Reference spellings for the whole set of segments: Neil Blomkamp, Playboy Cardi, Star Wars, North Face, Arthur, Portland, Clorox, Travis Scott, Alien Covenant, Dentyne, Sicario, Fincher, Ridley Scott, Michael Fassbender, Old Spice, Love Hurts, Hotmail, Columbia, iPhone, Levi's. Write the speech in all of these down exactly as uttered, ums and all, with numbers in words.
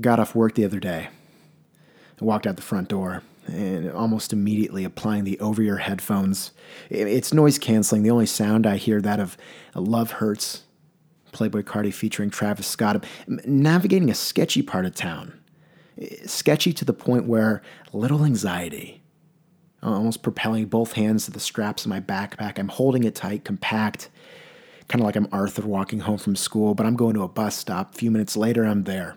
got off work the other day. I walked out the front door, and almost immediately applying the over-ear headphones. It's noise canceling. The only sound I hear that of Love Hurts, Playboy Cardi featuring Travis Scott. I'm navigating a sketchy part of town. Sketchy to the point where little anxiety. I'm almost propelling both hands to the straps of my backpack. I'm holding it tight, compact, kind of like I'm Arthur walking home from school, but I'm going to a bus stop. A few minutes later, I'm there.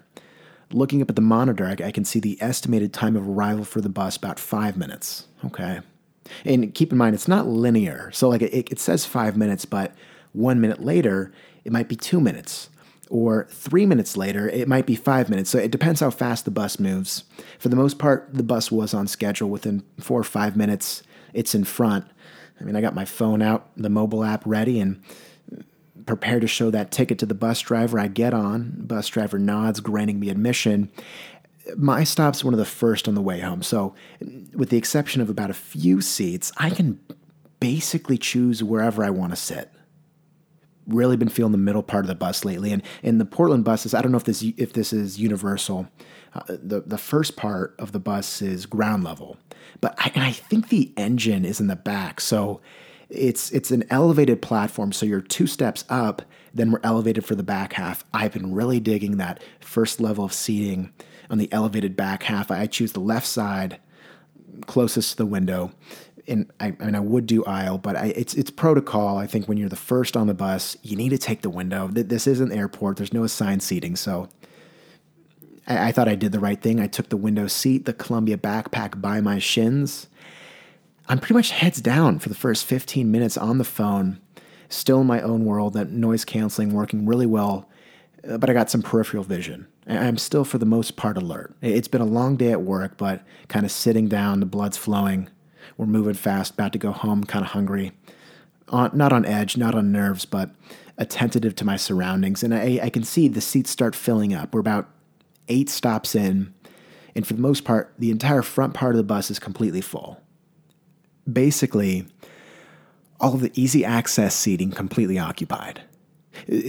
Looking up at the monitor, I, I can see the estimated time of arrival for the bus, about five minutes. Okay. And keep in mind, it's not linear. So like it, it says five minutes, but one minute later, it might be two minutes. Or three minutes later, it might be five minutes. So it depends how fast the bus moves. For the most part, the bus was on schedule. Within four or five minutes, it's in front. I mean, I got my phone out, the mobile app ready, and prepared to show that ticket to the bus driver. I get on. Bus driver nods, granting me admission. My stop's one of the first on the way home. So with the exception of about a few seats, I can basically choose wherever I want to sit. Really been feeling the middle part of the bus lately. And in the Portland buses, I don't know if this if this is universal. Uh, the, the first part of the bus is ground level. But I, and I think the engine is in the back. So It's it's an elevated platform, so you're two steps up, then we're elevated for the back half. I've been really digging that first level of seating on the elevated back half. I choose the left side, closest to the window, and I, and I would do aisle, but I, it's it's protocol. I think when you're the first on the bus, you need to take the window. This isn't the airport. There's no assigned seating, so I, I thought I did the right thing. I took the window seat, the Columbia backpack by my shins. I'm pretty much heads down for the first fifteen minutes on the phone, still in my own world, that noise canceling working really well, but I got some peripheral vision. I'm still, for the most part, alert. It's been a long day at work, but kind of sitting down, the blood's flowing. We're moving fast, about to go home, kind of hungry. On, not on edge, not on nerves, but attentive to my surroundings. And I, I can see the seats start filling up. We're about eight stops in, and for the most part, the entire front part of the bus is completely full. Basically, all of the easy access seating completely occupied.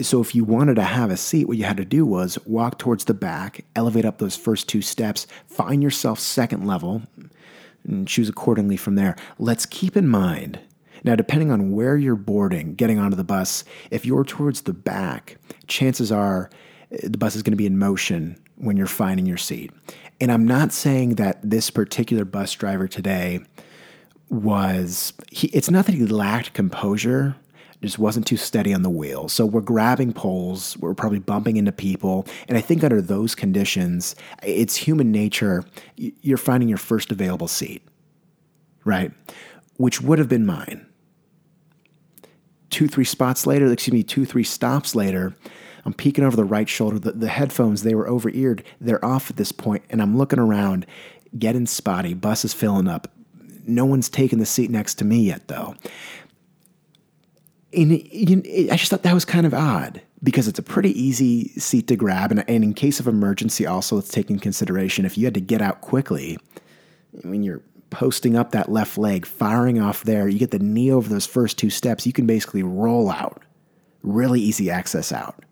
So if you wanted to have a seat, what you had to do was walk towards the back, elevate up those first two steps, find yourself second level, and choose accordingly from there. Let's keep in mind, now depending on where you're boarding, getting onto the bus, if you're towards the back, chances are the bus is going to be in motion when you're finding your seat. And I'm not saying that this particular bus driver today was, he, it's not that he lacked composure, just wasn't too steady on the wheel. So we're grabbing poles, we're probably bumping into people. And I think under those conditions, it's human nature, you're finding your first available seat, right? Which would have been mine. Two, three spots later, excuse me, two, three stops later, I'm peeking over the right shoulder. The, the headphones, they were over-eared. They're off at this point, and I'm looking around, getting spotty, bus is filling up. No one's taken the seat next to me yet, though. And it, it, it, I just thought that was kind of odd because it's a pretty easy seat to grab. And, and in case of emergency, also, it's taking consideration if you had to get out quickly, when you're posting up that left leg, firing off there, you get the knee over those first two steps, you can basically roll out. Really easy access out.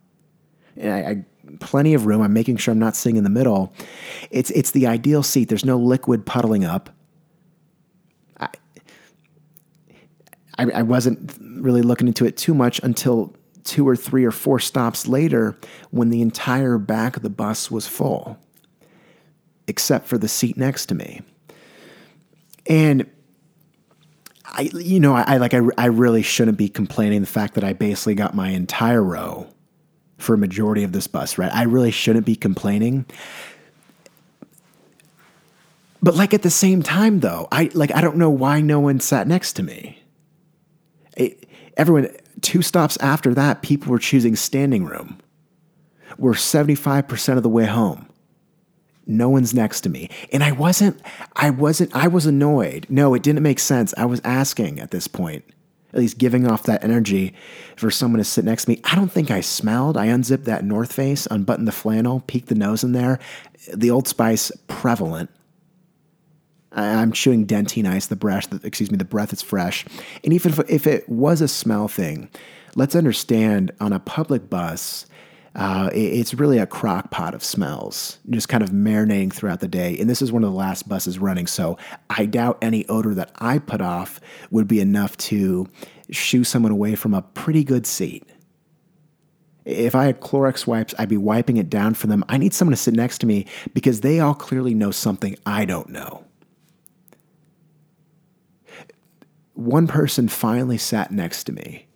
And I... I plenty of room. I'm making sure I'm not sitting in the middle. It's, it's the ideal seat. There's no liquid puddling up. I wasn't really looking into it too much until two or three or four stops later when the entire back of the bus was full, except for the seat next to me. And I, you know, I like, I, I really shouldn't be complaining the fact that I basically got my entire row for a majority of this bus, right? I really shouldn't be complaining. But like at the same time though, I like, I don't know why no one sat next to me. It, everyone, two stops after that, people were choosing standing room. We're seventy-five percent of the way home. No one's next to me. And I wasn't, I wasn't, I was annoyed. No, it didn't make sense. I was asking at this point, at least giving off that energy for someone to sit next to me. I don't think I smelled. I unzipped that North Face, unbuttoned the flannel, peeked the nose in there. The Old Spice, prevalent. I'm chewing Dentyne ice, the breath, excuse me, the breath is fresh. And even if, if it was a smell thing, let's understand on a public bus, Uh, it, it's really a crock pot of smells, just kind of marinating throughout the day. And this is one of the last buses running, so I doubt any odor that I put off would be enough to shoo someone away from a pretty good seat. If I had Clorox wipes, I'd be wiping it down for them. I need someone to sit next to me because they all clearly know something I don't know. One person finally sat next to me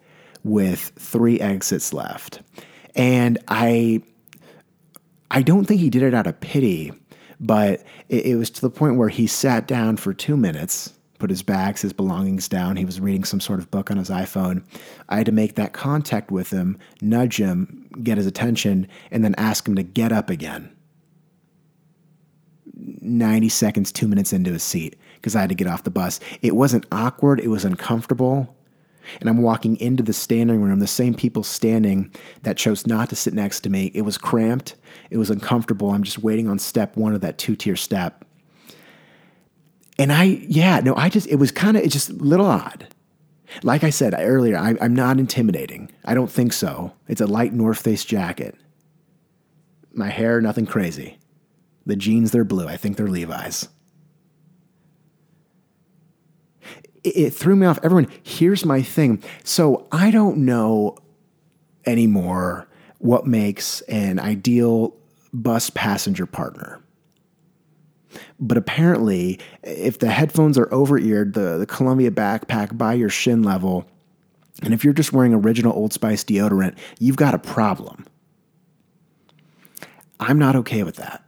with three exits left. And I I don't think he did it out of pity, but it, it was to the point where he sat down for two minutes, put his bags, his belongings down. He was reading some sort of book on his iPhone. I had to make that contact with him, nudge him, get his attention, and then ask him to get up again. ninety seconds, two minutes into his seat, because I had to get off the bus. It wasn't awkward. It was uncomfortable. And I'm walking into the standing room, the same people standing that chose not to sit next to me. It was cramped. It was uncomfortable. I'm just waiting on step one of that two-tier step. And I, yeah, no, I just, it was kind of, it's just a little odd. Like I said earlier, I, I'm not intimidating. I don't think so. It's a light North Face jacket. My hair, nothing crazy. The jeans, they're blue. I think they're Levi's. It threw me off. Everyone, here's my thing. So I don't know anymore what makes an ideal bus passenger partner. But apparently, if the headphones are over-eared, the, the Columbia backpack by your shin level, and if you're just wearing original Old Spice deodorant, you've got a problem. I'm not okay with that.